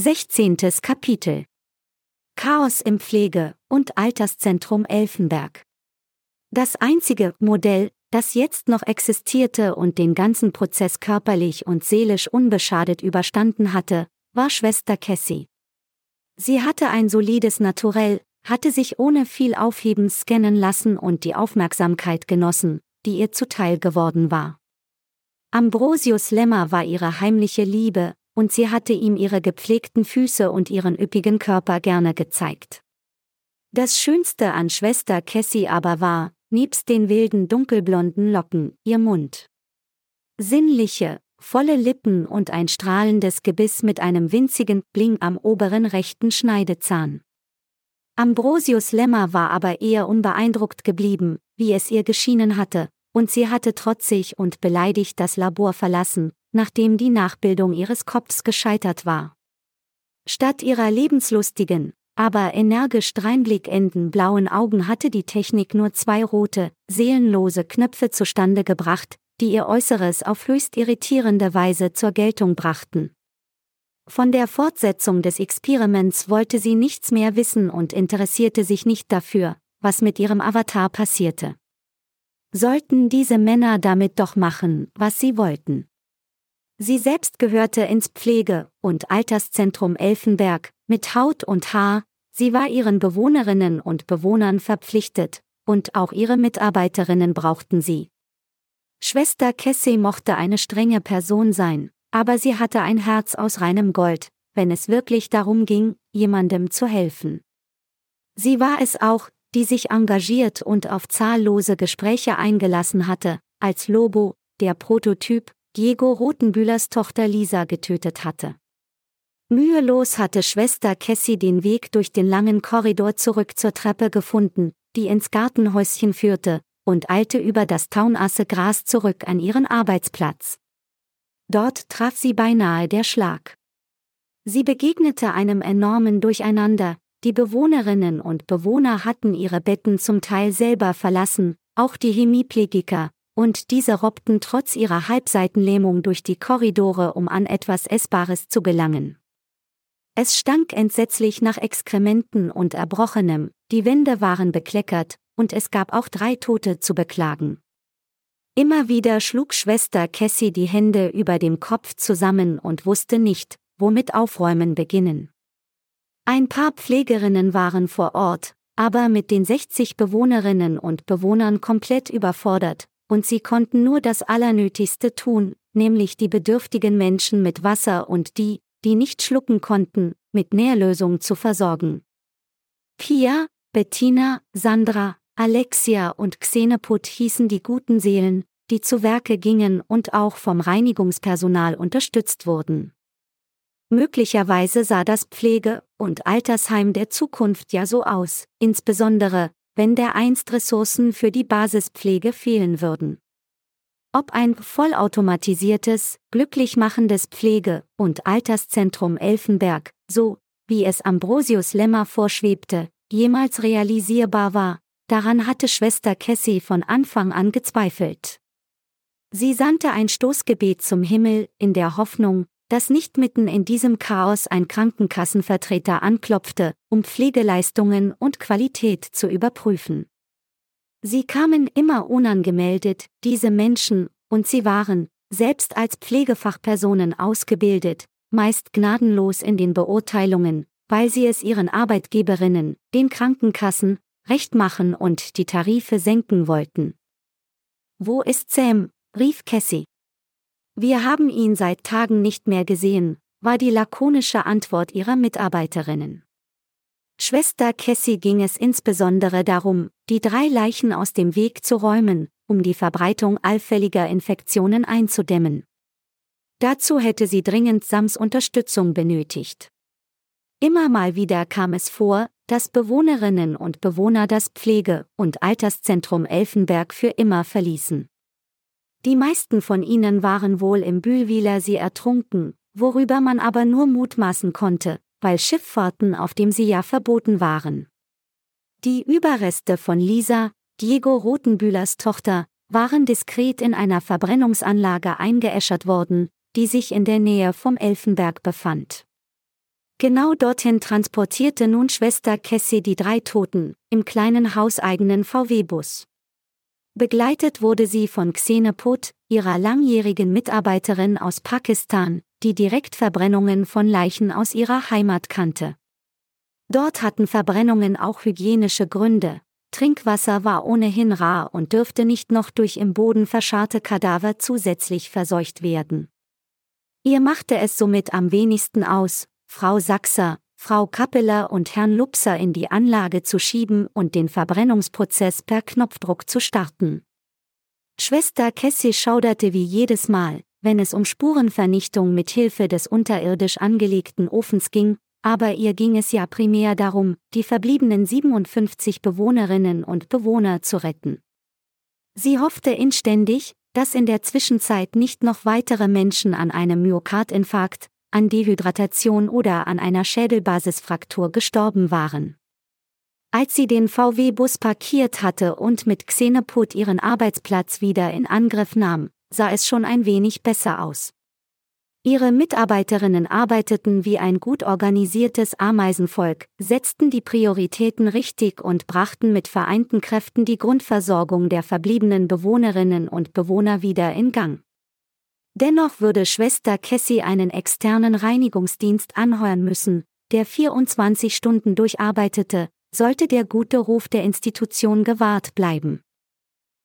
16. Kapitel. Chaos im Pflege- und Alterszentrum Elfenberg. Das einzige Modell, das jetzt noch existierte und den ganzen Prozess körperlich und seelisch unbeschadet überstanden hatte, war Schwester Cassie. Sie hatte ein solides Naturell, hatte sich ohne viel Aufheben scannen lassen und die Aufmerksamkeit genossen, die ihr zuteil geworden war. Ambrosius Lämmer war ihre heimliche Liebe, und sie hatte ihm ihre gepflegten Füße und ihren üppigen Körper gerne gezeigt. Das Schönste an Schwester Cassie aber war, nebst den wilden dunkelblonden Locken, ihr Mund. Sinnliche, volle Lippen und ein strahlendes Gebiss mit einem winzigen Bling am oberen rechten Schneidezahn. Ambrosius Lämmer war aber eher unbeeindruckt geblieben, wie es ihr geschienen hatte, und sie hatte trotzig und beleidigt das Labor verlassen, nachdem die Nachbildung ihres Kopfs gescheitert war. Statt ihrer lebenslustigen, aber energisch dreinblickenden blauen Augen hatte die Technik nur zwei rote, seelenlose Knöpfe zustande gebracht, die ihr Äußeres auf höchst irritierende Weise zur Geltung brachten. Von der Fortsetzung des Experiments wollte sie nichts mehr wissen und interessierte sich nicht dafür, was mit ihrem Avatar passierte. Sollten diese Männer damit doch machen, was sie wollten. Sie selbst gehörte ins Pflege- und Alterszentrum Elfenberg, mit Haut und Haar, sie war ihren Bewohnerinnen und Bewohnern verpflichtet, und auch ihre Mitarbeiterinnen brauchten sie. Schwester Cassie mochte eine strenge Person sein, aber sie hatte ein Herz aus reinem Gold, wenn es wirklich darum ging, jemandem zu helfen. Sie war es auch, die sich engagiert und auf zahllose Gespräche eingelassen hatte, als Lobo, der Prototyp, Diego Rothenbühlers Tochter Lisa getötet hatte. Mühelos hatte Schwester Cassie den Weg durch den langen Korridor zurück zur Treppe gefunden, die ins Gartenhäuschen führte, und eilte über das taunasse Gras zurück an ihren Arbeitsplatz. Dort traf sie beinahe der Schlag. Sie begegnete einem enormen Durcheinander, die Bewohnerinnen und Bewohner hatten ihre Betten zum Teil selber verlassen, auch die Hemiplegiker, und diese robbten trotz ihrer Halbseitenlähmung durch die Korridore, um an etwas Essbares zu gelangen. Es stank entsetzlich nach Exkrementen und Erbrochenem, die Wände waren bekleckert, und es gab auch 3 Tote zu beklagen. Immer wieder schlug Schwester Cassie die Hände über dem Kopf zusammen und wusste nicht, womit Aufräumen beginnen. Ein paar Pflegerinnen waren vor Ort, aber mit den 60 Bewohnerinnen und Bewohnern komplett überfordert, und sie konnten nur das Allernötigste tun, nämlich die bedürftigen Menschen mit Wasser und die, die nicht schlucken konnten, mit Nährlösung zu versorgen. Pia, Bettina, Sandra, Alexia und Xenepot hießen die guten Seelen, die zu Werke gingen und auch vom Reinigungspersonal unterstützt wurden. Möglicherweise sah das Pflege- und Altersheim der Zukunft ja so aus, insbesondere, wenn dereinst Ressourcen für die Basispflege fehlen würden. Ob ein vollautomatisiertes, glücklich machendes Pflege- und Alterszentrum Elfenberg, so wie es Ambrosius Lämmer vorschwebte, jemals realisierbar war, daran hatte Schwester Cassie von Anfang an gezweifelt. Sie sandte ein Stoßgebet zum Himmel, in der Hoffnung, dass nicht mitten in diesem Chaos ein Krankenkassenvertreter anklopfte, um Pflegeleistungen und Qualität zu überprüfen. Sie kamen immer unangemeldet, diese Menschen, und sie waren, selbst als Pflegefachpersonen ausgebildet, meist gnadenlos in den Beurteilungen, weil sie es ihren Arbeitgeberinnen, den Krankenkassen, recht machen und die Tarife senken wollten. »Wo ist Sam?« rief Cassie. »Wir haben ihn seit Tagen nicht mehr gesehen«, war die lakonische Antwort ihrer Mitarbeiterinnen. Schwester Cassie ging es insbesondere darum, die 3 Leichen aus dem Weg zu räumen, um die Verbreitung allfälliger Infektionen einzudämmen. Dazu hätte sie dringend Sams Unterstützung benötigt. Immer mal wieder kam es vor, dass Bewohnerinnen und Bewohner das Pflege- und Alterszentrum Elfenberg für immer verließen. Die meisten von ihnen waren wohl im Bühlwiler See ertrunken, worüber man aber nur mutmaßen konnte, weil Schifffahrten auf dem See ja verboten waren. Die Überreste von Lisa, Diego Rothenbühlers Tochter, waren diskret in einer Verbrennungsanlage eingeäschert worden, die sich in der Nähe vom Elfenberg befand. Genau dorthin transportierte nun Schwester Cassie die drei Toten, im kleinen hauseigenen VW-Bus. Begleitet wurde sie von Xenepot, ihrer langjährigen Mitarbeiterin aus Pakistan, die Direktverbrennungen von Leichen aus ihrer Heimat kannte. Dort hatten Verbrennungen auch hygienische Gründe. Trinkwasser war ohnehin rar und dürfte nicht noch durch im Boden verscharrte Kadaver zusätzlich verseucht werden. Ihr machte es somit am wenigsten aus, Frau Saxer, Frau Kappeler und Herrn Lupser in die Anlage zu schieben und den Verbrennungsprozess per Knopfdruck zu starten. Schwester Cassie schauderte wie jedes Mal, wenn es um Spurenvernichtung mit Hilfe des unterirdisch angelegten Ofens ging, aber ihr ging es ja primär darum, die verbliebenen 57 Bewohnerinnen und Bewohner zu retten. Sie hoffte inständig, dass in der Zwischenzeit nicht noch weitere Menschen an einem Myokardinfarkt, an Dehydratation oder an einer Schädelbasisfraktur gestorben waren. Als sie den VW-Bus parkiert hatte und mit Xenepot ihren Arbeitsplatz wieder in Angriff nahm, sah es schon ein wenig besser aus. Ihre Mitarbeiterinnen arbeiteten wie ein gut organisiertes Ameisenvolk, setzten die Prioritäten richtig und brachten mit vereinten Kräften die Grundversorgung der verbliebenen Bewohnerinnen und Bewohner wieder in Gang. Dennoch würde Schwester Cassie einen externen Reinigungsdienst anheuern müssen, der 24 Stunden durcharbeitete, sollte der gute Ruf der Institution gewahrt bleiben.